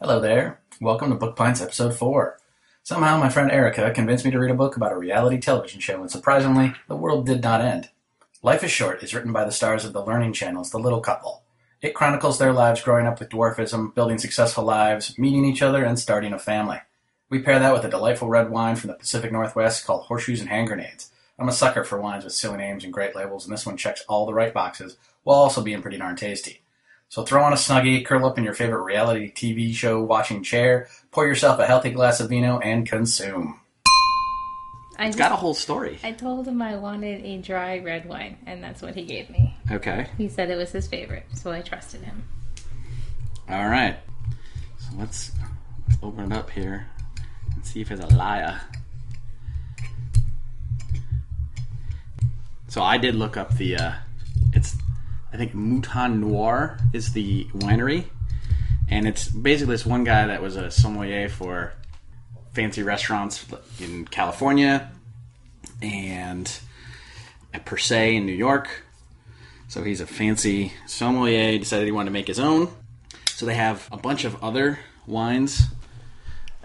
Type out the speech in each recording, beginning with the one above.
Hello there. Welcome to Book Pints Episode 4. Somehow my friend Erica convinced me to read a book about a reality television show, and surprisingly, the world did not end. Life Is Short is written by the stars of the Learning Channel's The Little Couple. It chronicles their lives growing up with dwarfism, building successful lives, meeting each other, and starting a family. We pair that with a delightful red wine from the Pacific Northwest called Horseshoes and Hand Grenades. I'm a sucker for wines with silly names and great labels, and this one checks all the right boxes, while also being pretty darn tasty. So throw on a Snuggie, curl up in your favorite reality TV show watching chair, pour yourself a healthy glass of vino, and consume. It's got a whole story. I told him I wanted a dry red wine, and that's what he gave me. Okay. He said it was his favorite, so I trusted him. All right. So let's open it up here and see if it's a liar. So I did look up the, I think Mouton Noir is the winery, and it's basically this one guy that was a sommelier for fancy restaurants in California and at Per Se in New York. So he's a fancy sommelier, decided he wanted to make his own. So they have a bunch of other wines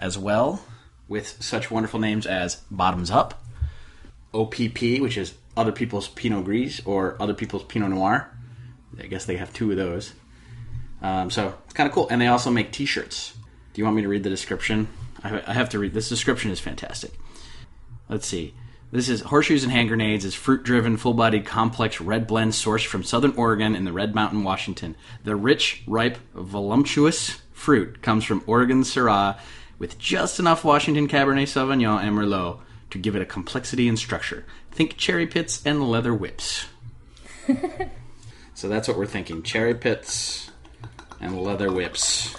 as well with such wonderful names as Bottoms Up, OPP, which is Other People's Pinot Gris, or Other People's Pinot Noir. I guess they have two of those. So it's kind of cool. And they also make t-shirts. Do you want me to read the description? I have to read. This description is fantastic. Let's see. This is Horseshoes and Hand Grenades is fruit-driven, full-bodied, complex red blend sourced from southern Oregon and the Red Mountain, Washington. The rich, ripe, voluptuous fruit comes from Oregon Syrah with just enough Washington Cabernet Sauvignon and Merlot to give it a complexity and structure. Think cherry pits and leather whips. So that's what we're thinking. Cherry pits and leather whips.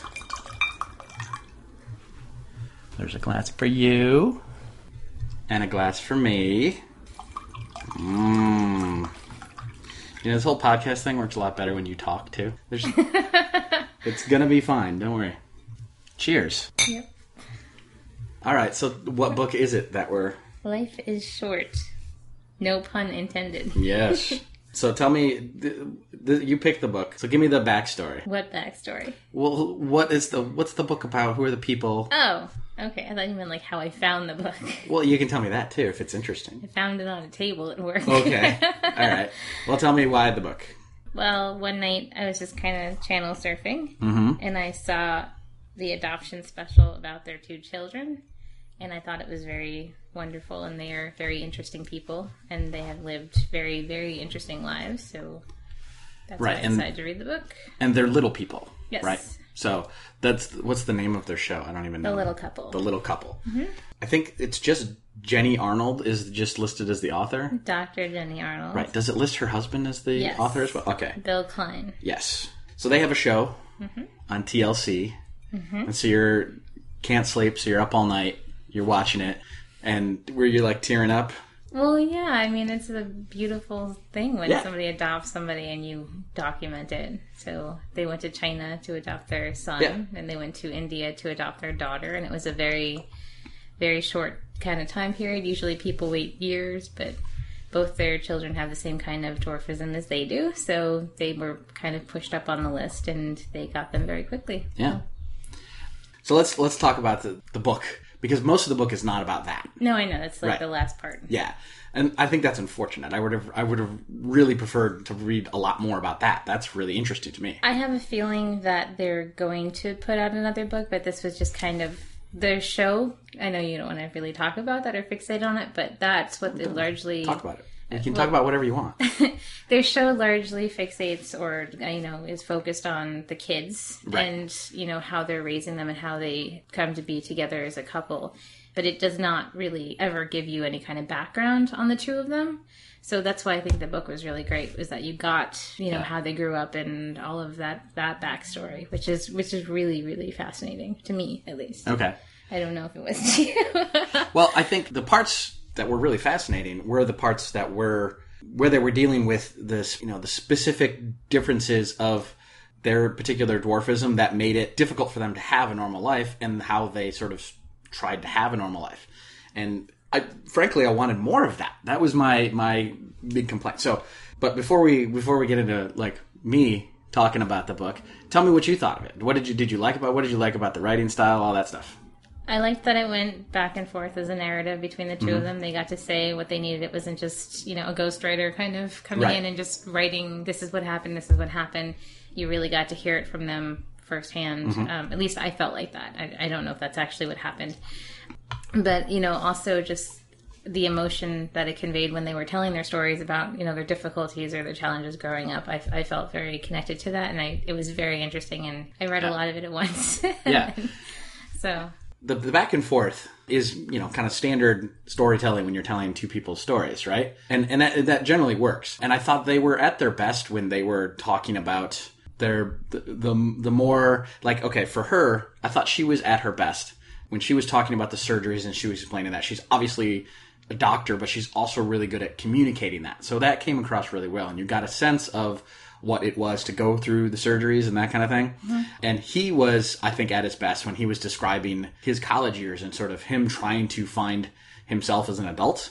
There's a glass for you. And a glass for me. Mmm. You know, this whole podcast thing works a lot better when you talk, too. It's going to be fine. Don't worry. Cheers. Yep. All right. So what book is it that we're... Life Is Short. No pun intended. Yes. So tell me, you picked the book. So give me the backstory. What backstory? Well, what's the book about? Who are the people? Oh, okay. I thought you meant like how I found the book. Well, you can tell me that too if it's interesting. I found it on a table at work. Okay. All right. Well, tell me why the book. Well, one night I was just kind of channel surfing, and I saw the adoption special about their two children, and I thought it was very wonderful, and they are very interesting people, and they have lived very, very interesting lives, so that's why I decided to read the book. And they're little people, yes. Right? So that's what's the name of their show? I don't even know. The Little Couple. The Little Couple. Mm-hmm. I think it's just Jenny Arnold is just listed as the author. Dr. Jenny Arnold. Right. Does it list her husband as the author as well? Okay. Bill Klein. Yes. So they have a show on TLC, and so you can't sleep, so you're up all night, you're watching it. And were you, like, tearing up? Well, yeah. I mean, it's a beautiful thing when somebody adopts somebody and you document it. So they went to China to adopt their son, and they went to India to adopt their daughter. And it was a very, very short kind of time period. Usually people wait years, but both their children have the same kind of dwarfism as they do. So they were kind of pushed up on the list, and they got them very quickly. Yeah. So let's talk about the book. Because most of the book is not about that. No, I know. That's like the last part. Yeah. And I think that's unfortunate. I would have really preferred to read a lot more about that. That's really interesting to me. I have a feeling that they're going to put out another book, but this was just kind of their show. I know you don't want to really talk about that or fixate on it, but that's what they largely... Talk about it. You can talk about whatever you want. Their show largely fixates or, you know, is focused on the kids and, you know, how they're raising them and how they come to be together as a couple. But it does not really ever give you any kind of background on the two of them. So that's why I think the book was really great, was that you got, you know, how they grew up and all of that backstory, which is really, really fascinating to me, at least. Okay. I don't know if it was to you. Well, I think the parts that were really fascinating were the parts that were where they were dealing with this, you know, the specific differences of their particular dwarfism that made it difficult for them to have a normal life, and how they sort of tried to have a normal life. And I wanted more of that. That was my big complaint. So, but before we get into like me talking about the book. Tell me what you thought of it. What did you like about the writing style, all that stuff? I liked that it went back and forth as a narrative between the two of them. They got to say what they needed. It wasn't just, a ghostwriter kind of coming in and just writing, this is what happened. You really got to hear it from them firsthand. At least I felt like that. I don't know if that's actually what happened. But, also just the emotion that it conveyed when they were telling their stories about, their difficulties or their challenges growing up. I felt very connected to that, and it was very interesting, and I read a lot of it at once. So... The back and forth is, kind of standard storytelling when you're telling two people's stories, right? And that generally works. And I thought they were at their best when they were talking about the more, for her, I thought she was at her best when she was talking about the surgeries and she was explaining that. She's obviously a doctor, but she's also really good at communicating that. So that came across really well, and you got a sense of what it was to go through the surgeries and that kind of thing. And he was, I think, at his best when he was describing his college years and sort of him trying to find himself as an adult.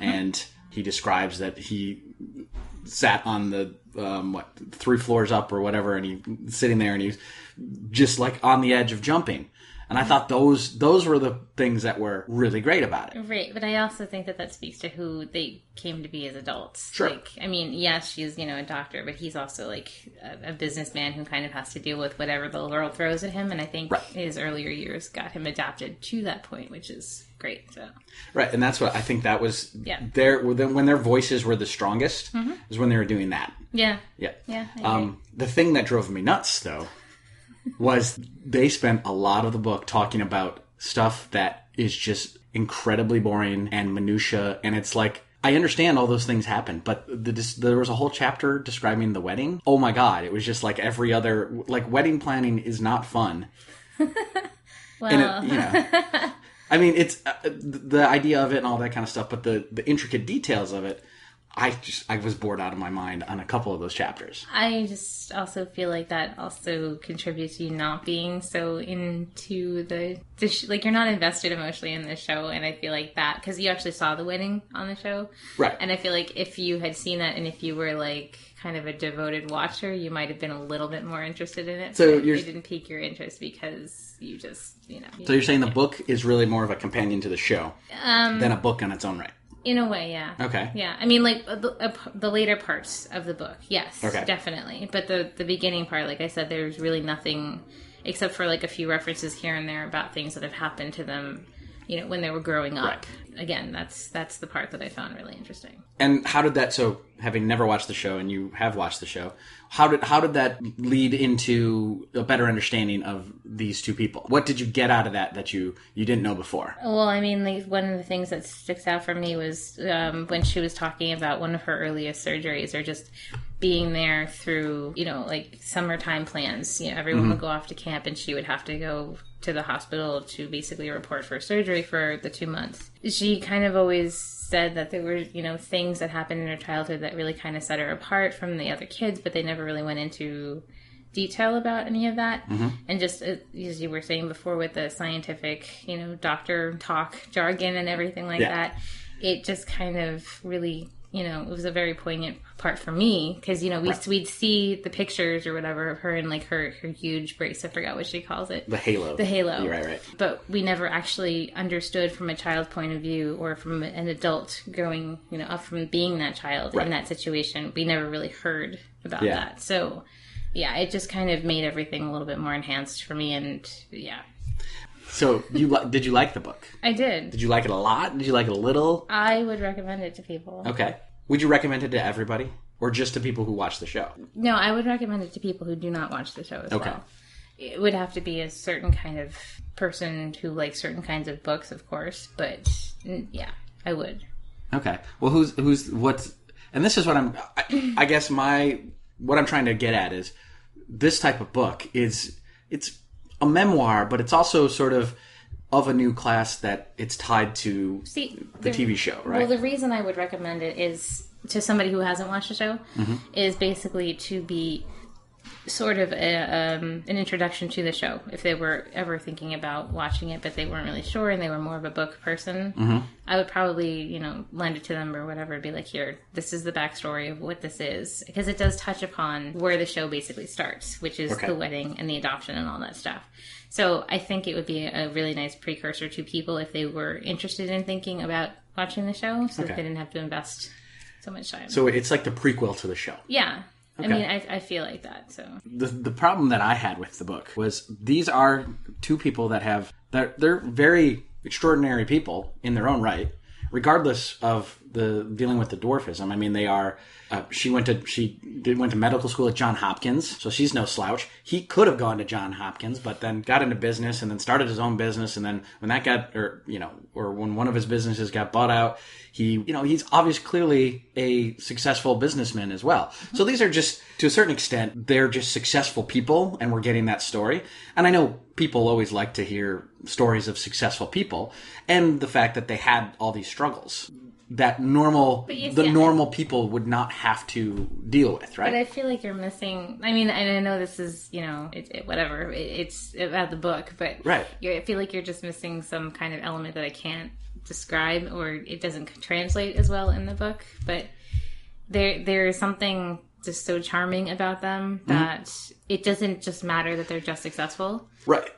And he describes that he sat on the, 3 floors up or whatever, and he's sitting there and he's just on the edge of jumping. And I thought those were the things that were really great about it. Right, but I also think that speaks to who they came to be as adults. Sure. Yes, she's, a doctor, but he's also, a businessman who kind of has to deal with whatever the world throws at him. And I think his earlier years got him adapted to that point, which is great. So. Right, and that's what I think that was, when their voices were the strongest is when they were doing that. Yeah. Yeah. Yeah. The thing that drove me nuts, though... was they spent a lot of the book talking about stuff that is just incredibly boring and minutia, and it's I understand all those things happen, but there was a whole chapter describing the wedding. Oh my god, it was just every other wedding planning is not fun. Well, it's the idea of it and all that kind of stuff, but the intricate details of it. I was bored out of my mind on a couple of those chapters. I just also feel that also contributes to you not being so into the you're not invested emotionally in the show, and I feel because you actually saw the wedding on the show. Right. And I feel if you had seen that and if you were kind of a devoted watcher, you might have been a little bit more interested in it. So you didn't pique your interest because you just, So you're saying the book is really more of a companion to the show than a book on its own right? In a way, yeah. Okay. Yeah. The later parts of the book, yes. Okay. Definitely. But the beginning part, like I said, there's really nothing except for, a few references here and there about things that have happened to them, when they were growing up. Right. Again, that's the part that I found really interesting. And how did that... So, having never watched the show, and you have watched the show, how did that lead into a better understanding of these two people? What did you get out of that you didn't know before? Well, one of the things that sticks out for me was when she was talking about one of her earliest surgeries, or just being there through, summertime plans. Everyone would go off to camp, and she would have to go to the hospital to basically report for surgery for the 2 months. She kind of always... said that there were, things that happened in her childhood that really kind of set her apart from the other kids, but they never really went into detail about any of that. And just as you were saying before, with the scientific, doctor talk jargon and everything that, it just kind of really, it was a very poignant part for me because, we'd see the pictures or whatever of her and her huge brace. I forgot what she calls it. The halo. You're right. But we never actually understood from a child's point of view or from an adult growing, up from being that child in that situation. We never really heard about that. So, it just kind of made everything a little bit more enhanced for me. And So, did you like the book? I did. Did you like it a lot? Did you like it a little? I would recommend it to people. Okay. Would you recommend it to everybody? Or just to people who watch the show? No, I would recommend it to people who do not watch the show as well. It would have to be a certain kind of person who likes certain kinds of books, of course. But, I would. Okay. Well, and this is what what I'm trying to get at is, this type of book it's a memoir, but it's also sort of a new class that it's tied to the TV show, right? Well, the reason I would recommend it is to somebody who hasn't watched the show is basically to be sort of a, an introduction to the show if they were ever thinking about watching it, but they weren't really sure and they were more of a book person. Mm-hmm. I would probably, you know, lend it to them or whatever and be like, here, this is the backstory of what this is. Because it does touch upon where the show basically starts, which is the wedding and the adoption and all that stuff. So I think it would be a really nice precursor to people if they were interested in thinking about watching the show so that they didn't have to invest so much time. So it's like the prequel to the show. Yeah. Okay. I mean, I feel like that, so. The problem that I had with the book was these are two people that have, they're very extraordinary people in their own right, regardless of the dealing with the dwarfism. I mean, they are, she went to medical school at John Hopkins, so she's no slouch. He could have gone to John Hopkins, but then got into business and then started his own business. And then when that got, when one of his businesses got bought out, he's obviously clearly a successful businessman as well. Mm-hmm. So these are just, to a certain extent, they're just successful people and we're getting that story. And I know people always like to hear stories of successful people and the fact that they had all these struggles that normal people would not have to deal with, right? But I feel like you're missing, I mean, and I know this is, it's about the book, but I feel like you're just missing some kind of element that I can't describe, or it doesn't translate as well in the book, but there is something just so charming about them that it doesn't just matter that they're just successful. Right.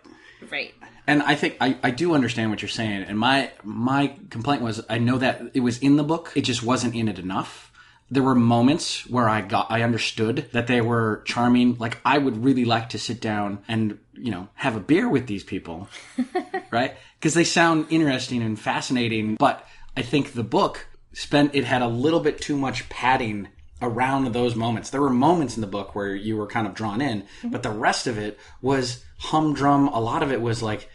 And I think I do understand what you're saying. And my complaint was, I know that it was in the book. It just wasn't in it enough. There were moments where I understood that they were charming. Like, I would really like to sit down and, have a beer with these people, right? Because they sound interesting and fascinating. But I think the book had a little bit too much padding around those moments. There were moments in the book where you were kind of drawn in, but the rest of it was humdrum. A lot of it was like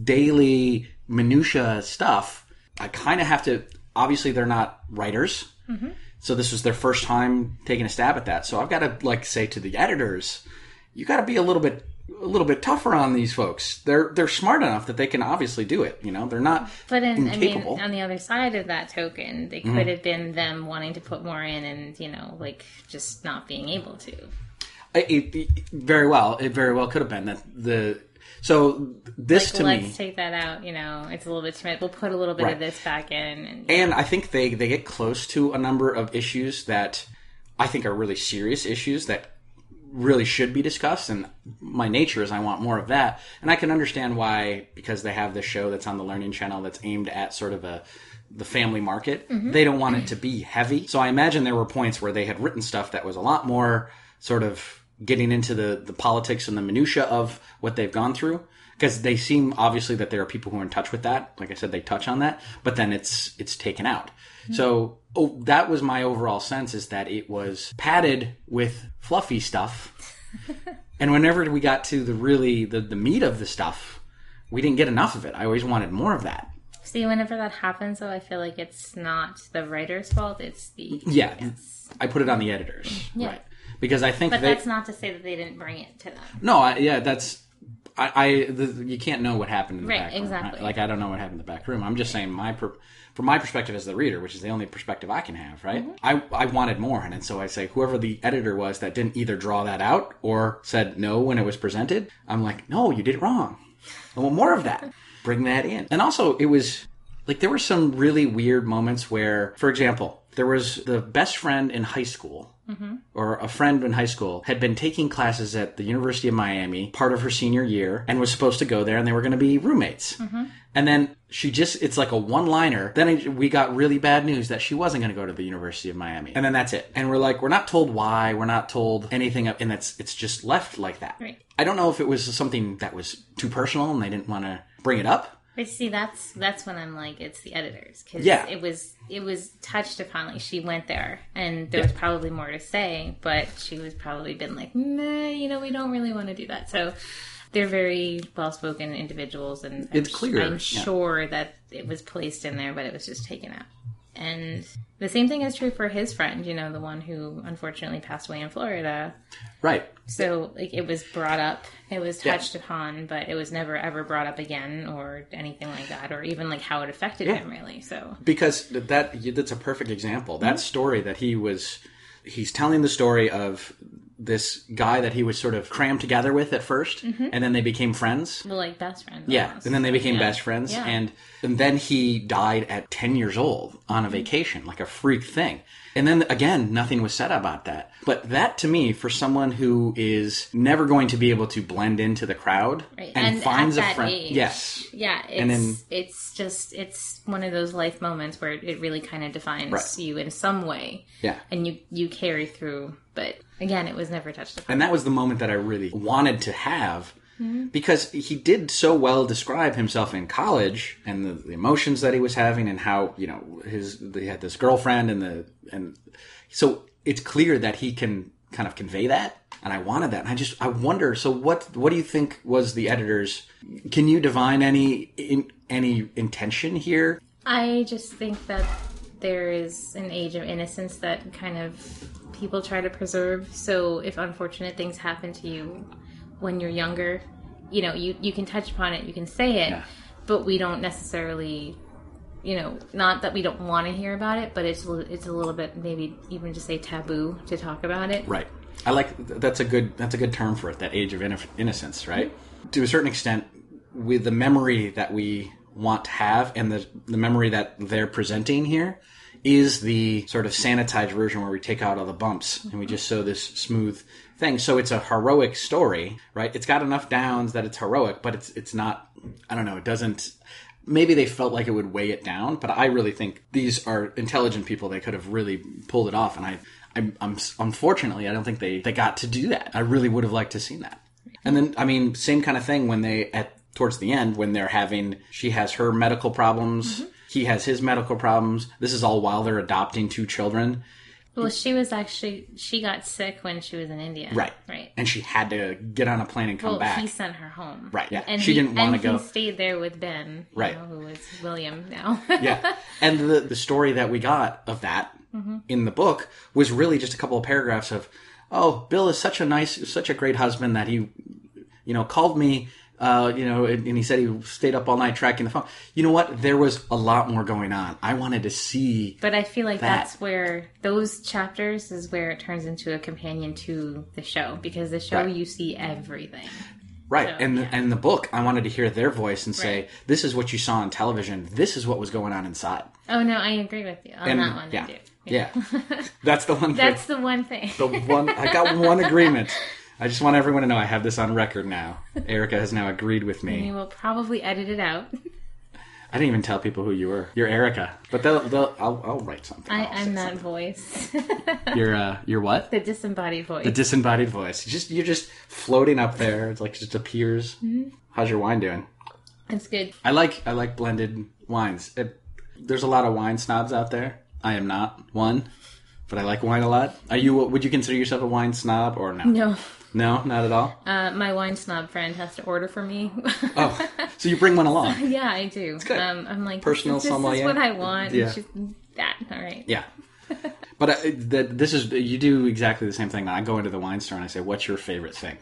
daily minutia stuff. I kind of have to, obviously they're not writers. Mm-hmm. So this was their first time taking a stab at that. So I've got to say to the editors, you got to be a little bit tougher on these folks. They're smart enough that they can obviously do it. They're not incapable. I mean, on the other side of that token, they could have been them wanting to put more in and, just not being able to. It very well could have been that let's take that out. It's a little bit too much. We'll put a little bit of this back in. And I think they get close to a number of issues that I think are really serious issues that really should be discussed, and my nature is I want more of that, and I can understand why, because they have this show that's on the Learning Channel that's aimed at sort of the family market. They don't want it to be heavy, so I imagine there were points where they had written stuff that was a lot more sort of getting into the politics and the minutia of what they've gone through, because they seem obviously that there are people who are in touch with that. Like I said, they touch on that, but then it's taken out. So that was my overall sense, is that it was padded with fluffy stuff. And whenever we got to the meat of the stuff, we didn't get enough of it. I always wanted more of that. See, whenever that happens, though, I feel like it's not the writer's fault. It's the... Yeah. Yes. I put it on the editors. Yeah. Right. Because I think that's not to say that they didn't bring it to them. No, that's... you can't know what happened in the back room. Exactly. I don't know what happened in the back room. I'm just saying from my perspective as the reader, which is the only perspective I can have, right? Mm-hmm. I wanted more. And so I say whoever the editor was that didn't either draw that out or said no when it was presented, I'm like, no, you did it wrong. I want more of that. Bring that in. And also it was like there were some really weird moments where, for example, there was the best friend in high school. Mm-hmm. Or a friend in high school had been taking classes at the University of Miami part of her senior year and was supposed to go there and they were going to be roommates. Mm-hmm. And then it's like a one-liner. Then we got really bad news that she wasn't going to go to the University of Miami. And then that's it. And we're like, we're not told why. We're not told anything. And it's just left like that. Right. I don't know if it was something that was too personal and they didn't want to bring it up. But see, that's when I'm like, it's the editors, because it was touched upon. Like, she went there, and there was probably more to say, but she was probably been like, we don't really want to do that. So they're very well-spoken individuals, and it's clear. I'm sure that it was placed in there, but it was just taken out. And the same thing is true for his friend, the one who unfortunately passed away in Florida. Right. So it was brought up, it was touched upon, but it was never ever brought up again or anything like that, or even how it affected him really. So because that's a perfect example. That story that he's telling the story of this guy that he was sort of crammed together with at first, mm-hmm. and then they became friends. Well, like best friends. Yeah, almost. And then they became best friends, and then he died at 10 years old on a vacation, like a freak thing. And then, again, nothing was said about that. But that, to me, for someone who is never going to be able to blend into the crowd and finds a friend. Age. Yes. Yeah. It's one of those life moments where it really kind of defines you in some way. Yeah. And you carry through. But, again, it was never touched upon. And that was the moment that I really wanted to have. Mm-hmm. Because he did so well describe himself in college and the emotions that he was having and how, you know, he had this girlfriend and so it's clear that he can kind of convey that. And I wanted that. And I wonder, so what do you think was the editor's, can you divine any intention here? I just think that there is an age of innocence that kind of people try to preserve. So if unfortunate things happen to you when you're younger, you know, you can touch upon it, you can say it, but we don't necessarily, you know, not that we don't want to hear about it, but it's a little bit maybe even to say taboo to talk about it. Right. I like, that's a good term for it, that age of innocence, right? Mm-hmm. To a certain extent, with the memory that we want to have and the memory that they're presenting here is the sort of sanitized version where we take out all the bumps and we just sew this smooth thing. So it's a heroic story, right? It's got enough downs that it's heroic, but it's not, I don't know, it doesn't, maybe they felt like it would weigh it down, but I really think these are intelligent people. They could have really pulled it off. And I'm unfortunately, I don't think they got to do that. I really would have liked to seen that. And then, I mean, same kind of thing when they, towards the end, when they're having, she has her medical problems, mm-hmm. he has his medical problems. This is all while they're adopting two children. Well, she got sick when she was in India. Right. Right. And she had to get on a plane and come back. He sent her home. Right. Yeah. And she didn't want to go. And he stayed there with Ben, you know, who is William now. Yeah. And the story that we got of that mm-hmm. in the book was really just a couple of paragraphs of, oh, Bill is such a great husband that he, you know, called me. You know, and he said he stayed up all night tracking the phone. You know what? There was a lot more going on. I wanted to see. But I feel like that's where those chapters is where it turns into a companion to the show, because the show you see everything. Right. So, and the book, I wanted to hear their voice and say, this is what you saw on television. This is what was going on inside. Oh, no, I agree with you on that one. Yeah. I do. Yeah. That's the one thing. That's the one thing. I got one agreement. I just want everyone to know I have this on record now. Erica has now agreed with me. And we will probably edit it out. I didn't even tell people who you were. You're Erica, but I'll write something. I'm that voice. You're what? The disembodied voice. The disembodied voice. You're just floating up there. It's like it just appears. Mm-hmm. How's your wine doing? It's good. I like blended wines. There's a lot of wine snobs out there. I am not one, but I like wine a lot. Would you consider yourself a wine snob or no? No. No, not at all? My wine snob friend has to order for me. Oh, so you bring one along. So, yeah, I do. It's good. I'm like, personal sommelier. This is what I want. Yeah. All right. Yeah. But you do exactly the same thing. I go into the wine store and I say, what's your favorite thing?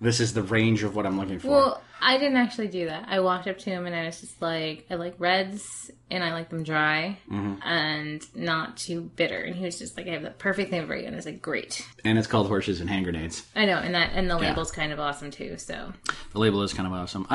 This is the range of what I'm looking for. Well, I didn't actually do that. I walked up to him and I was just like, I like reds and I like them dry mm-hmm. and not too bitter. And he was just like, I have the perfect thing for you. And I was like, great. And it's called Horseshoes and Hand Grenades. I know. And the label's kind of awesome too. So the label is kind of awesome.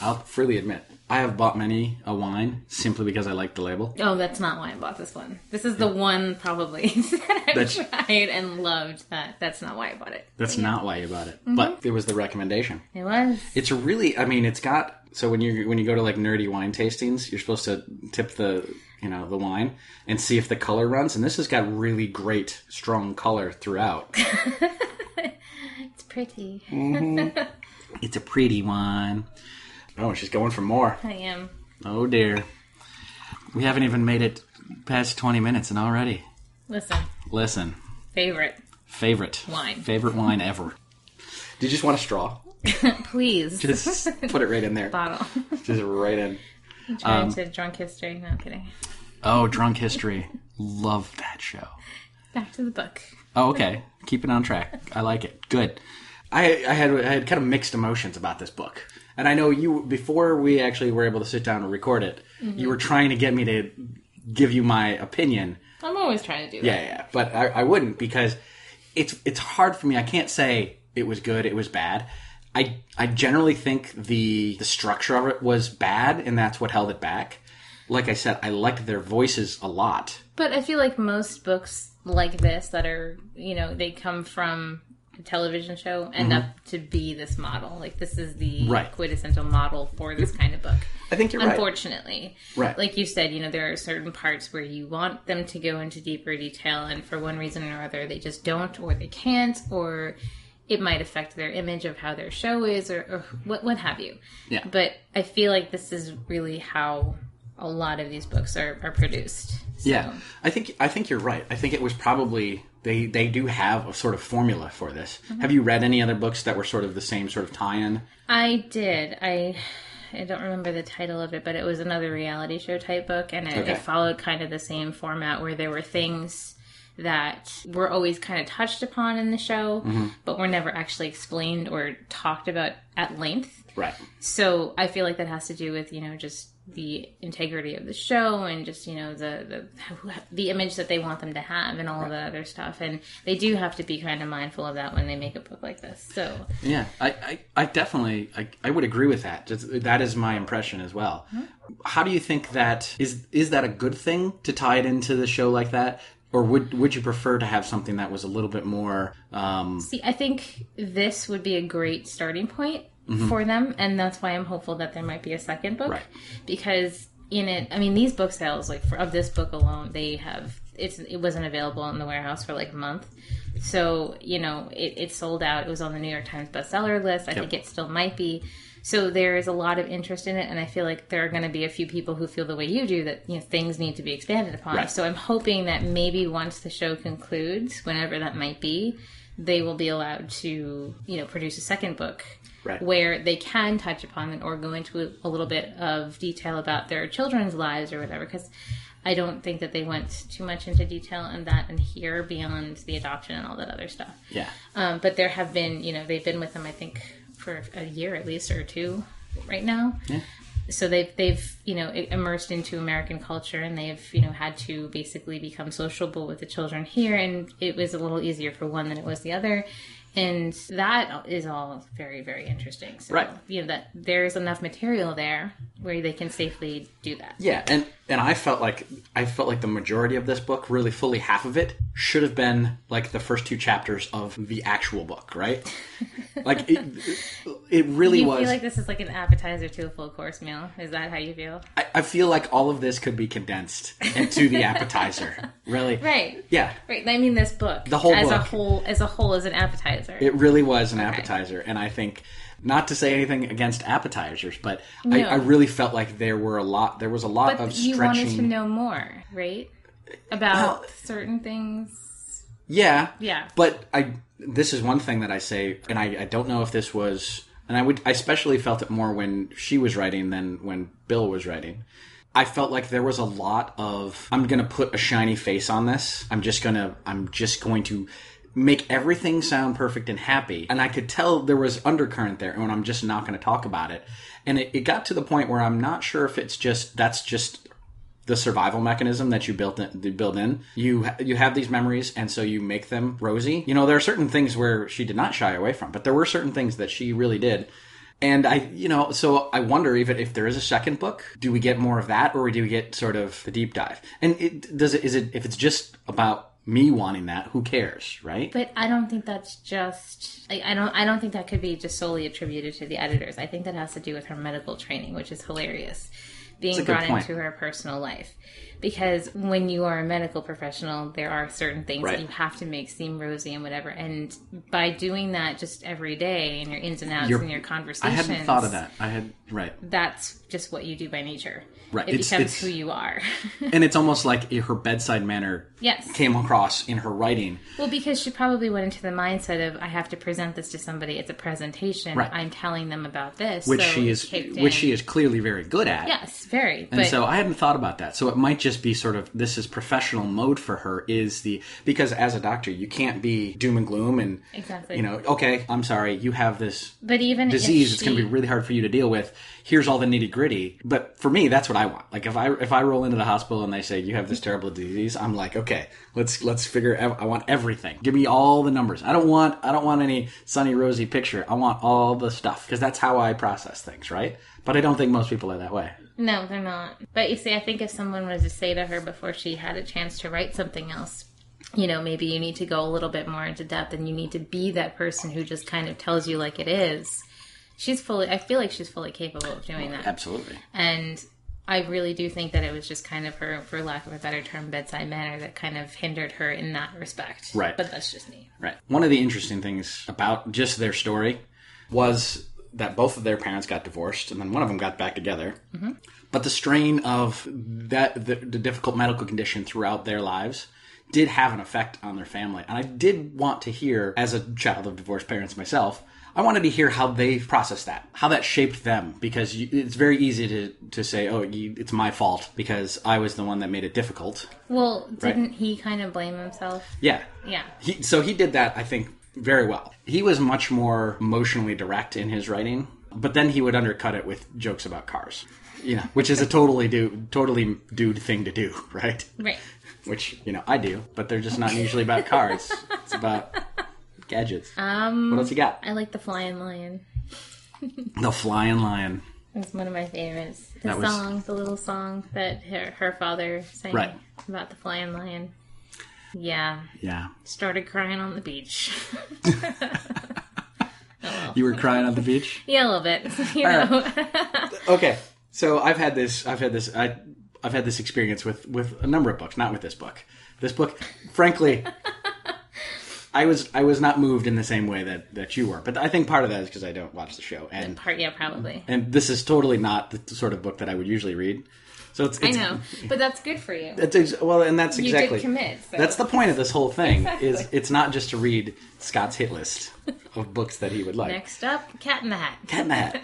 I'll freely admit, I have bought many a wine simply because I like the label. Oh, that's not why I bought this one. This is the one probably that I tried and loved. That's not why I bought it. That's not why you bought it. Mm-hmm. But it was the recommendation. It was. It's really, I mean, it's got, so when you go to like nerdy wine tastings, you're supposed to tip the wine and see if the color runs. And this has got really great, strong color throughout. It's pretty. Mm-hmm. It's a pretty wine. Oh, she's going for more. I am. Oh, dear. We haven't even made it past 20 minutes and already. Listen. Favorite. Wine. Favorite wine ever. Do you just want a straw? Please. Just put it right in there. Bottle. Just right in. I'm trying to Drunk History. No, I'm kidding. Oh, Drunk History. Love that show. Back to the book. Oh, okay. Keep it on track. I like it. Good. I had kind of mixed emotions about this book. And I know you, before we actually were able to sit down and record it, mm-hmm. you were trying to get me to give you my opinion. I'm always trying to do that. Yeah, but I wouldn't because it's hard for me. I can't say it was good, it was bad. I generally think the structure of it was bad, and that's what held it back. Like I said, I liked their voices a lot. But I feel like most books like this that are, you know, they come from a television show end mm-hmm. up to be this model. Like, this is the quintessential model for this kind of book. I think you're right. Unfortunately. Right. Like you said, you know, there are certain parts where you want them to go into deeper detail, and for one reason or other, they just don't, or they can't, or it might affect their image of how their show is, or what have you. Yeah. But I feel like this is really how a lot of these books are produced. So. Yeah. I think you're right. I think it was probably... They do have a sort of formula for this. Mm-hmm. Have you read any other books that were sort of the same sort of tie-in? I did. I don't remember the title of it, but it was another reality show type book, and it followed kind of the same format where there were things that were always kind of touched upon in the show, mm-hmm. but were never actually explained or talked about at length. Right. So I feel like that has to do with, you know, just the integrity of the show and just, you know, the image that they want them to have and all of the other stuff. And they do have to be kind of mindful of that when they make a book like this. So yeah, I definitely, I would agree with that. That is my impression as well. Mm-hmm. How do you think that, is that a good thing to tie it into the show like that? Or would you prefer to have something that was a little bit more... See, I think this would be a great starting point mm-hmm. for them, and that's why I'm hopeful that there might be a second book. Right. Because in it, I mean, these book sales, like of this book alone, they have... It wasn't available in the warehouse for like a month. So, you know, it sold out. It was on the New York Times bestseller list. I think it still might be. So there is a lot of interest in it, and I feel like there are going to be a few people who feel the way you do, that, you know, things need to be expanded upon. Right. So I'm hoping that maybe once the show concludes, whenever that might be, they will be allowed to, you know, produce a second book where they can touch upon it or go into a little bit of detail about their children's lives or whatever, because I don't think that they went too much into detail in that and here beyond the adoption and all that other stuff. Yeah. But there have been, you know, they've been with them, I think, for a year at least or two right now. Yeah. So they've, you know, immersed into American culture, and they've, you know, had to basically become sociable with the children here, and it was a little easier for one than it was the other. And that is all very, very interesting. So, you know, that there's enough material there where they can safely do that. Yeah, and I felt like the majority of this book, really fully half of it, should have been like the first two chapters of the actual book, right? Like it really was. You feel like this is like an appetizer to a full course meal? Is that how you feel? I feel like all of this could be condensed into the appetizer. Really? Right. Yeah. Right. I mean, this book, the whole book, as a whole, is an appetizer. It really was an appetizer, and I think, not to say anything against appetizers, but no. I really felt like there was a lot but of stretching. You wanted to know more, right? About certain things. Yeah. Yeah. But this is one thing that I say, and I don't know if this was, and I especially felt it more when she was writing than when Bill was writing. I felt like there was a lot of, I'm going to put a shiny face on this. I'm just going to make everything sound perfect and happy. And I could tell there was undercurrent there, and I'm just not going to talk about it. And it got to the point where I'm not sure if it's just, that's just the survival mechanism that you build in. You have these memories, and so you make them rosy. You know, there are certain things where she did not shy away from, but there were certain things that she really did. And so I wonder even if there is a second book, do we get more of that, or do we get sort of the deep dive? And if it's just about me wanting that, who cares, right? But I don't think that's just... I don't think that could be just solely attributed to the editors. I think that has to do with her medical training, which is hilarious, being brought into her personal life. Because when you are a medical professional, there are certain things that you have to make seem rosy and whatever. And by doing that just every day, in your ins and outs, in your conversations... I hadn't thought of that. That's just what you do by nature. Right. It becomes who you are. And it's almost like her bedside manner came across in her writing. Well, because she probably went into the mindset of, I have to present this to somebody. It's a presentation. Right. I'm telling them about this. Which she is clearly very good at. Yes, Very. And so I hadn't thought about that. So it might just be sort of, this is professional mode for her is the, because as a doctor, you can't be doom and gloom and, exactly, you know, okay, I'm sorry, you have this disease. It's going to be really hard for you to deal with. Here's all the nitty gritty. But for me, that's what I want. Like if I roll into the hospital and they say, you have this terrible disease, I'm like, okay, let's figure out, I want everything. Give me all the numbers. I don't want any sunny, rosy picture. I want all the stuff because that's how I process things, right? But I don't think most people are that way. No, they're not. But you see, I think if someone was to say to her before she had a chance to write something else, you know, maybe you need to go a little bit more into depth and you need to be that person who just kind of tells you like it is. I feel like she's fully capable of doing that. Absolutely. And I really do think that it was just kind of her, for lack of a better term, bedside manner that kind of hindered her in that respect. Right. But that's just me. Right. One of the interesting things about just their story was that both of their parents got divorced, and then one of them got back together. Mm-hmm. But the strain of that, the difficult medical condition throughout their lives did have an effect on their family. And I did want to hear, as a child of divorced parents myself, I wanted to hear how they processed that, how that shaped them, because it's very easy to say, oh, it's my fault because I was the one that made it difficult. Well, didn't he kind of blame himself? Yeah. Yeah. So he did that, I think, very well. He was much more emotionally direct in his writing, but then he would undercut it with jokes about cars, you know, which is a totally dude thing to do, right? Right. Which, you know, I do, but they're just not usually about cars. It's about gadgets. What else you got? I like the Flying Lion. The Flying Lion. It's one of my favorites. The little song that her father sang about the Flying Lion. Yeah. Yeah. Started crying on the beach. Oh. You were crying on the beach? Yeah, a little bit. You know. Right. Okay. So I've had this experience with a number of books, not with this book. This book, frankly, I was not moved in the same way that you were. But I think part of that is because I don't watch the show. And probably. And this is totally not the sort of book that I would usually read. So I know, but that's good for you. That's exactly. You did commit. So. That's the point of this whole thing, exactly. Is it's not just to read Scott's hit list of books that he would like. Next up, Cat in the Hat. Cat in the Hat.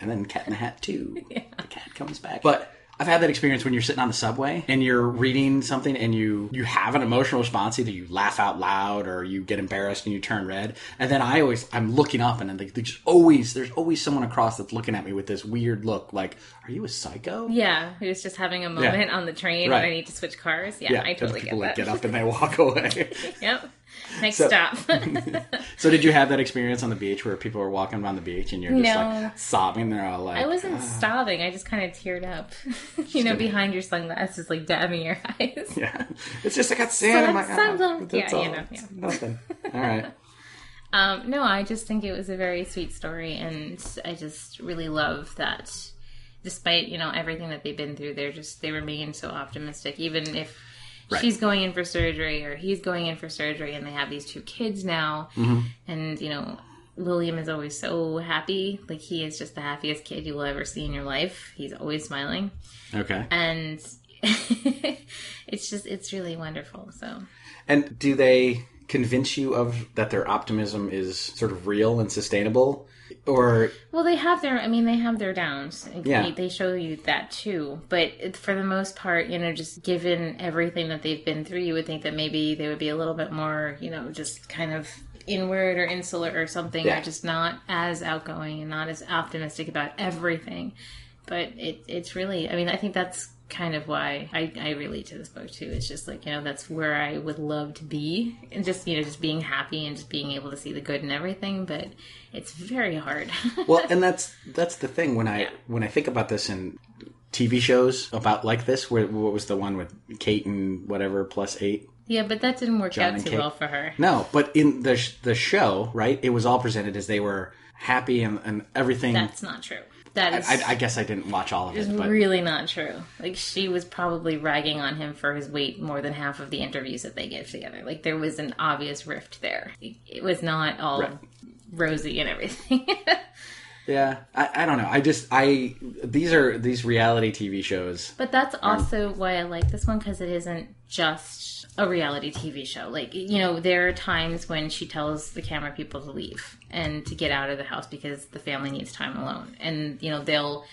And then Cat in the Hat 2. Yeah. The cat comes back. But I've had that experience when you're sitting on the subway and you're reading something and you have an emotional response. Either you laugh out loud or you get embarrassed and you turn red. And then I'm looking up and there's always someone across that's looking at me with this weird look like, are you a psycho? Yeah, who's just having a moment on the train and I need to switch cars. Yeah, I totally get that. People get up and they walk away. Yep. Next stop. So did you have that experience on the beach where people were walking around the beach and you're just like sobbing? They're all like, I wasn't sobbing. I just kind of teared up. You know, behind your sunglasses, like dabbing your eyes. Yeah. It's just, I got sand in my eye. Yeah, all, you know. Yeah. Nothing. All right. No, I just think it was a very sweet story. And I just really love that despite, you know, everything that they've been through, they remain so optimistic, even if she's going in for surgery or he's going in for surgery and they have these two kids now. Mm-hmm. And, you know, William is always so happy. Like, he is just the happiest kid you will ever see in your life. He's always smiling. Okay. And it's really wonderful. So. And do they convince you that their optimism is sort of real and sustainable? Or well, they have their downs. Yeah. They show you that too. But for the most part, you know, just given everything that they've been through, you would think that maybe they would be a little bit more, you know, just kind of inward or insular or something, or just not as outgoing and not as optimistic about everything. But it's really, I mean, I think that's kind of why I relate to this book too. It's just like, you know, that's where I would love to be, and just, you know, just being happy and just being able to see the good and everything, but it's very hard. Well, and that's the thing when I think about this in TV shows about like this, where what was the one with Kate and whatever plus 8? Yeah, but that didn't work John out too Kate. Well for her. No, but in the show, right, it was all presented as they were happy and everything. That's not true. That is, I guess I didn't watch all of it. It's really not true. Like, she was probably ragging on him for his weight more than half of the interviews that they gave together. Like, there was an obvious rift there. It was not all rosy and everything. Yeah. I don't know. These reality TV shows. But that's also why I like this one, because it isn't just a reality TV show. Like, you know, there are times when she tells the camera people to leave and to get out of the house because the family needs time alone. And, you know, they'll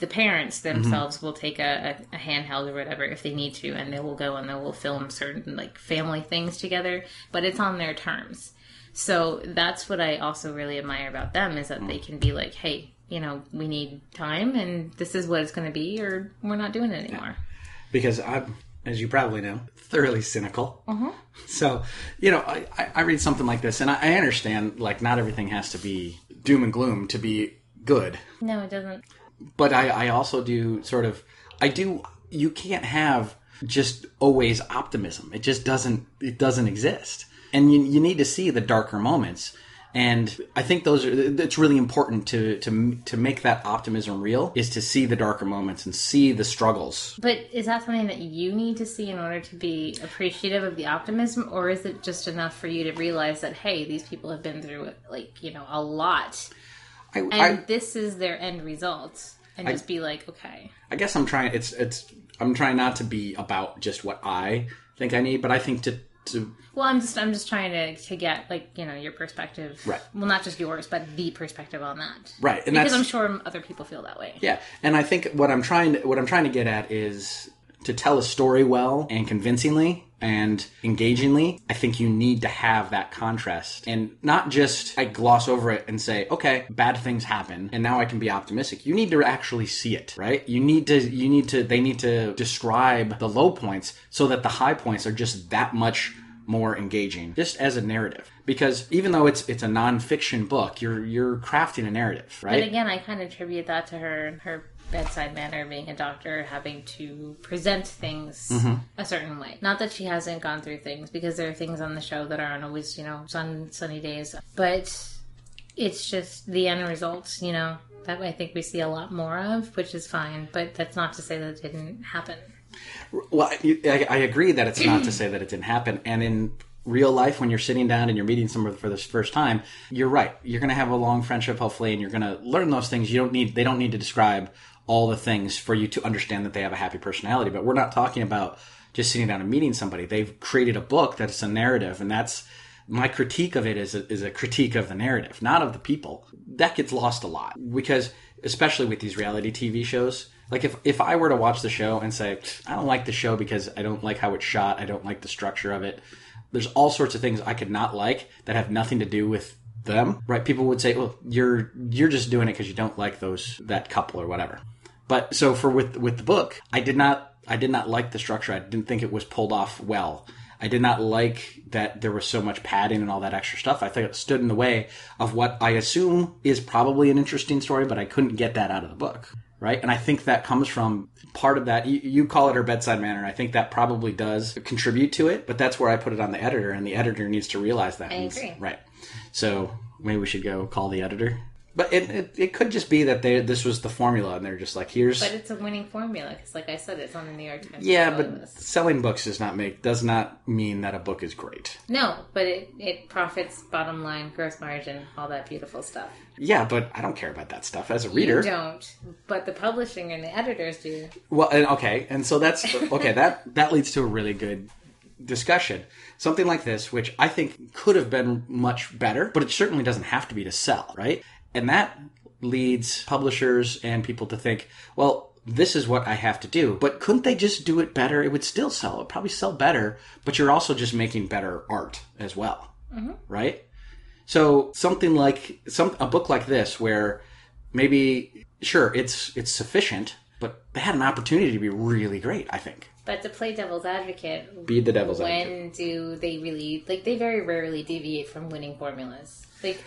the parents themselves will take a handheld or whatever if they need to, and they will go and they will film certain like family things together, but it's on their terms. So that's what I also really admire about them, is that they can be like, hey, you know, we need time and this is what it's going to be, or we're not doing it anymore. Because I'm, as you probably know, thoroughly cynical. So, you know, I read something like this and I understand, like, not everything has to be doom and gloom to be good. No, it doesn't. But I also do sort of, you can't have just always optimism. It just doesn't exist. And you need to see the darker moments. And I think it's really important to make that optimism real, is to see the darker moments and see the struggles. But is that something that you need to see in order to be appreciative of the optimism? Or is it just enough for you to realize that, hey, these people have been through, like, you know, a lot, and this is their end result, and just be like, okay. I guess I'm trying not to be about just what I think I need, but I think well, I'm just trying to get, like, you know, your perspective. Right. Well, not just yours, but the perspective on that. Right. And because I'm sure other people feel that way. Yeah. And I think what I'm trying to get at is to tell a story well and convincingly and engagingly. I think you need to have that contrast and not just I gloss over it and say, okay, bad things happen and now I can be optimistic. You need to actually see it, right? They need to describe the low points so that the high points are just that much more engaging, just as a narrative. Because even though it's a nonfiction book, you're crafting a narrative, right? But again, I kind of attribute that to her bedside manner, being a doctor, having to present things a certain way. Not that she hasn't gone through things, because there are things on the show that aren't always, you know, sunny days. But it's just the end results, you know, that I think we see a lot more of, which is fine. But that's not to say that it didn't happen. Well, I agree that it's not to say that it didn't happen. And in real life, when you're sitting down and you're meeting someone for the first time, you're right. You're going to have a long friendship, hopefully, and you're going to learn those things. They don't need to describe all the things for you to understand that they have a happy personality. But we're not talking about just sitting down and meeting somebody. They've created a book that's a narrative, and that's my critique of it, is a critique of the narrative, not of the people. That gets lost a lot, because especially with these reality TV shows, like if I were to watch the show and say, I don't like the show because I don't like how it's shot, I don't like the structure of it, there's all sorts of things I could not like that have nothing to do with them, right? People would say, well, you're just doing it because you don't like that couple or whatever. But so with the book, I did not like the structure. I didn't think it was pulled off well. I did not like that there was so much padding and all that extra stuff. I think it stood in the way of what I assume is probably an interesting story, but I couldn't get that out of the book, right? And I think that comes from part of that. You call it her bedside manner. I think that probably does contribute to it, but that's where I put it on the editor, and the editor needs to realize that. I agree. Right. So maybe we should go call the editor. But it could just be that this was the formula, and they're just like, here's... But it's a winning formula, because like I said, it's on the New York Times. Yeah, but list. Selling books does not mean that a book is great. No, but it profits, bottom line, gross margin, all that beautiful stuff. Yeah, but I don't care about that stuff as a reader. You don't, but the publishing and the editors do. Well, that leads to a really good discussion. Something like this, which I think could have been much better, but it certainly doesn't have to be to sell, right? And that leads publishers and people to think, well, this is what I have to do. But couldn't they just do it better? It would still sell. It would probably sell better, but you're also just making better art as well, right? So something like a book like this, where maybe, sure, it's sufficient, but they had an opportunity to be really great, I think. But to play devil's advocate, when do they really, like, they very rarely deviate from winning formulas. Like,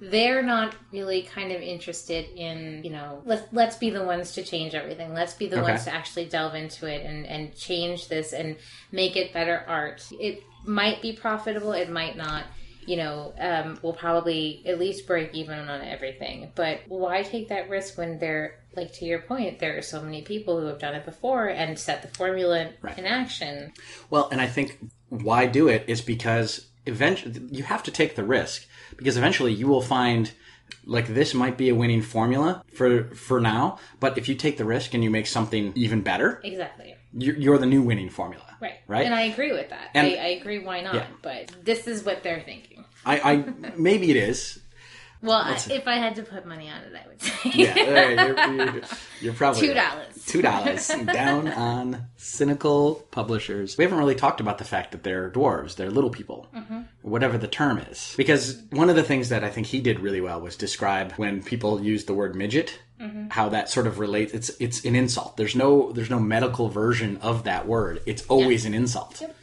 they're not really kind of interested in, you know, let's be the ones to change everything. Let's be the ones to actually delve into it and change this and make it better art. It might be profitable. It might not. You know, we'll probably at least break even on everything. But why take that risk when they're, like, to your point, there are so many people who have done it before and set the formula in action. Well, and I think why do it is because eventually you have to take the risk, because eventually you will find, like, this might be a winning formula for now, but if you take the risk and you make something even better, exactly, you're the new winning formula, right? And I agree with that. And I agree, why not? Yeah. But this is what they're thinking. I maybe it is. Well, if I had to put money on it, I would say. Yeah, you're probably $2 down on cynical publishers. We haven't really talked about the fact that they're dwarves, they're little people, whatever the term is. Because one of the things that I think he did really well was describe when people use the word midget, how that sort of relates. It's an insult. There's no medical version of that word. It's always an insult. Yep.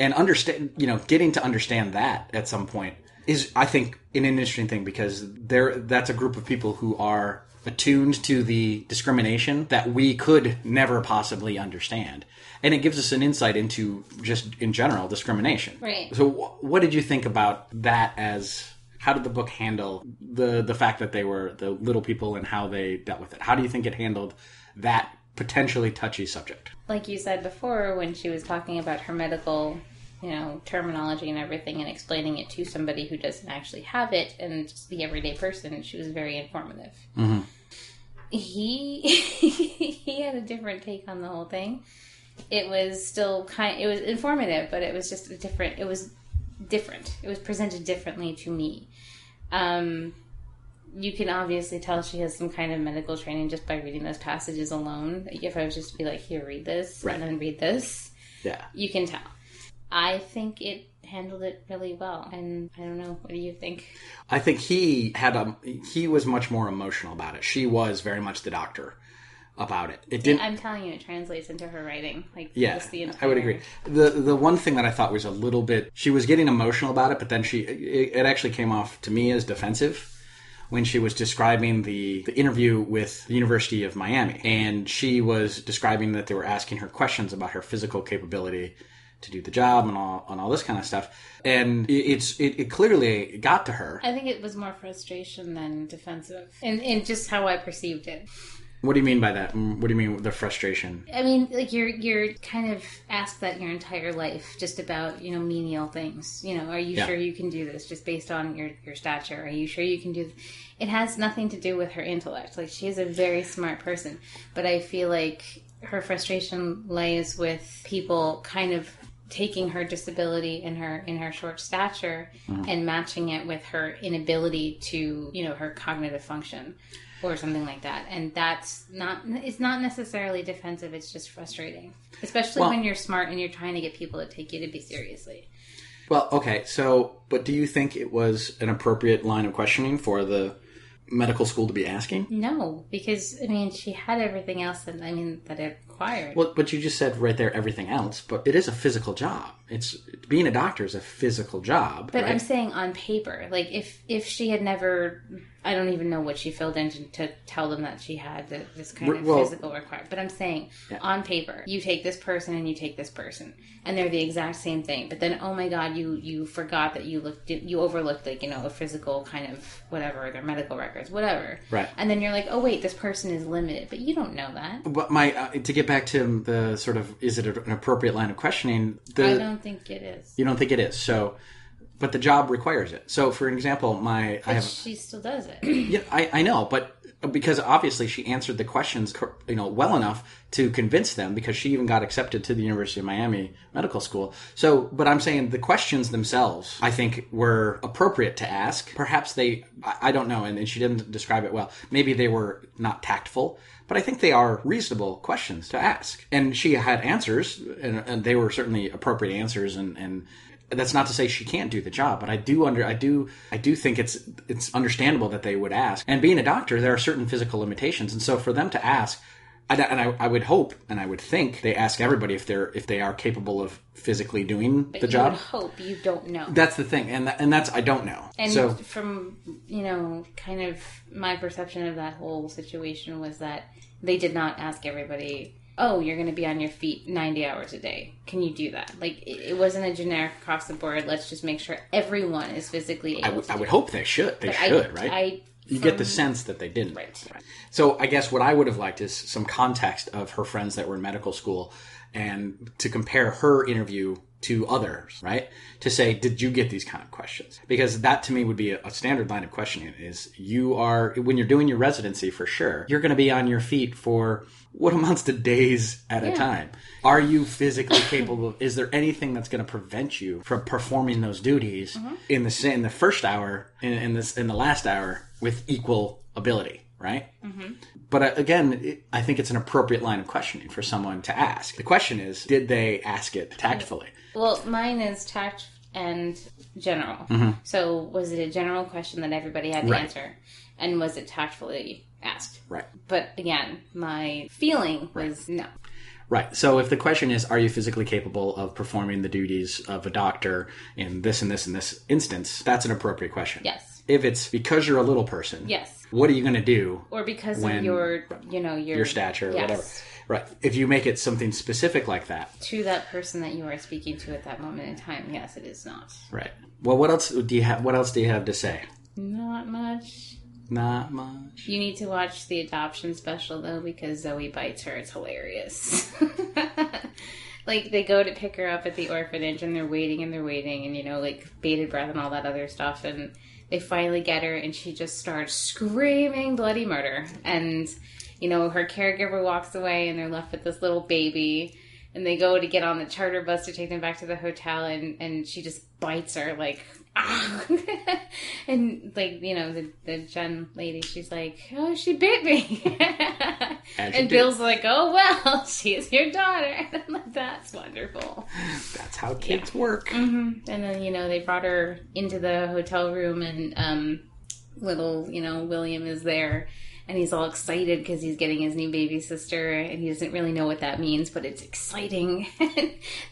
And getting to understand that at some point is, I think, an interesting thing, because that's a group of people who are attuned to the discrimination that we could never possibly understand. And it gives us an insight into just, in general, discrimination. Right. So what did you think about that as... How did the book handle the fact that they were the little people and how they dealt with it? How do you think it handled that potentially touchy subject? Like you said before, when she was talking about her medical, terminology and everything, and explaining it to somebody who doesn't actually have it, and just the everyday person, she was very informative. Mm-hmm. He had a different take on the whole thing. It was still it was informative, but it was just different. It was presented differently to me. You can obviously tell she has some kind of medical training just by reading those passages alone. If I was just to be like, here, read this, right, and then read this, yeah, you can tell. I think it handled it really well. And I don't know, what do you think? I think he was much more emotional about it. She was very much the doctor about it. I'm telling you, it translates into her writing. I would agree. The one thing that I thought was a little bit, she was getting emotional about it, but then it actually came off to me as defensive when she was describing the interview with the University of Miami. And she was describing that they were asking her questions about her physical capability to do the job and all this kind of stuff. And it clearly got to her. I think it was more frustration than defensive, and just how I perceived it. What do you mean by that? What do you mean with the frustration? I mean, like, you're kind of asked that your entire life, just about, menial things. Are you sure you can do this, just based on your stature? Are you sure you can do this? It has nothing to do with her intellect. Like, she is a very smart person. But I feel like her frustration lies with people kind of taking her disability and her short stature and matching it with her inability to, her cognitive function. Or something like that. And that's not... It's not necessarily defensive. It's just frustrating. Especially when you're smart and you're trying to get people to take you to be seriously. Well, okay. So, but do you think it was an appropriate line of questioning for the medical school to be asking? No. Because, she had everything else that it required. Well, but you just said right there, everything else. But it is a physical job. Being a doctor is a physical job. But right? I'm saying on paper. Like, if she had never... I don't even know what she filled in to tell them that she had this kind of physical requirement. But I'm saying, on paper, you take this person and you take this person, and they're the exact same thing. But then, oh my God, you forgot that you overlooked, like, a physical kind of whatever, their medical records, whatever. Right. And then you're like, oh wait, this person is limited, but you don't know that. But my to get back to the sort of, is it an appropriate line of questioning? I don't think it is. You don't think it is, so. But the job requires it. So, for example, she still does it. Yeah, I know, but because obviously she answered the questions, well enough to convince them, because she even got accepted to the University of Miami Medical School. So, but I'm saying the questions themselves, I think, were appropriate to ask. Perhaps I don't know, and she didn't describe it well. Maybe they were not tactful, but I think they are reasonable questions to ask. And she had answers, and they were certainly appropriate answers, and that's not to say she can't do the job, but I do think it's understandable that they would ask. And being a doctor, there are certain physical limitations, and so for them to ask, I would hope and I would think they ask everybody if they are capable of physically doing the job. But you would hope. You don't know. That's the thing, and that's, I don't know. And so, from kind of my perception of that whole situation was that they did not ask everybody, oh, you're going to be on your feet 90 hours a day. Can you do that? Like, it wasn't a generic across the board, let's just make sure everyone is physically able to do it. I would hope they should. Right? You get the sense that they didn't. Right. So I guess what I would have liked is some context of her friends that were in medical school, and to compare her interview to others, right? To say, did you get these kind of questions? Because that to me would be a standard line of questioning is you are, when you're doing your residency for sure, you're going to be on your feet for what amounts to days at a time. Are you physically capable? Is there anything that's going to prevent you from performing those duties in the first hour, in the last hour with equal ability? Right? Mm-hmm. But again, I think it's an appropriate line of questioning for someone to ask. The question is, did they ask it tactfully? Well, mine is tact and general. Mm-hmm. So was it a general question that everybody had to answer? And was it tactfully asked? Right. But again, my feeling was no. Right. So if the question is, are you physically capable of performing the duties of a doctor in this and this and this instance, that's an appropriate question. Yes. If it's because you're a little person. Yes. What are you going to do? Or because of your, you know, your stature or whatever. Right. If you make it something specific like that. To that person that you are speaking to at that moment in time. Yes, it is not. Right. Well, what else do you have to say? Not much. Not much. You need to watch the adoption special, though, because Zoe bites her. It's hilarious. Like, they go to pick her up at the orphanage, and they're waiting, and, you know, like, bated breath and all that other stuff, and they finally get her, and she just starts screaming bloody murder. And, you know, her caregiver walks away, and they're left with this little baby. And they go to get on the charter bus to take them back to the hotel, and she just bites her, like, ah! And, like, you know, the Jen lady, she's like, oh, she bit me. And Bill's like, oh, well, she's your daughter. And I'm like, that's wonderful. That's how kids work. Mm-hmm. And then, you know, they brought her into the hotel room, and little, you know, William is there. And he's all excited because he's getting his new baby sister, and he doesn't really know what that means, but it's exciting.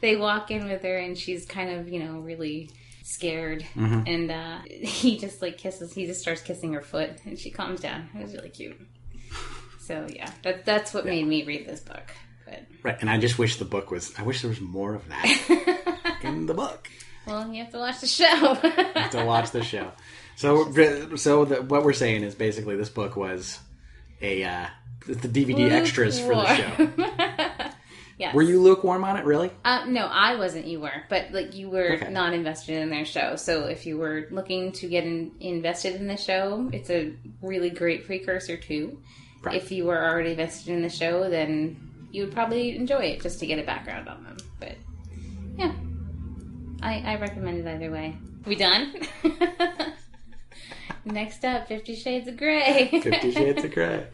They walk in with her, and she's kind of, you know, really scared. Mm-hmm. And he just, like, kisses. He just starts kissing her foot, and she calms down. It was really cute. So, yeah, that's what made me read this book. But... Right, and I just wish I wish there was more of that in the book. Well, you have to watch the show. So what we're saying is basically this book was... the DVD extras for the show. Yes. Were you lukewarm on it, really? No, I wasn't. You were. But, like, you were not invested in their show. So if you were looking to get invested in the show, it's a really great precursor to. Right. If you were already invested in the show, then you would probably enjoy it just to get a background on them. But, yeah. I recommend it either way. We done? Next up, 50 Shades of Grey. 50 Shades of Grey.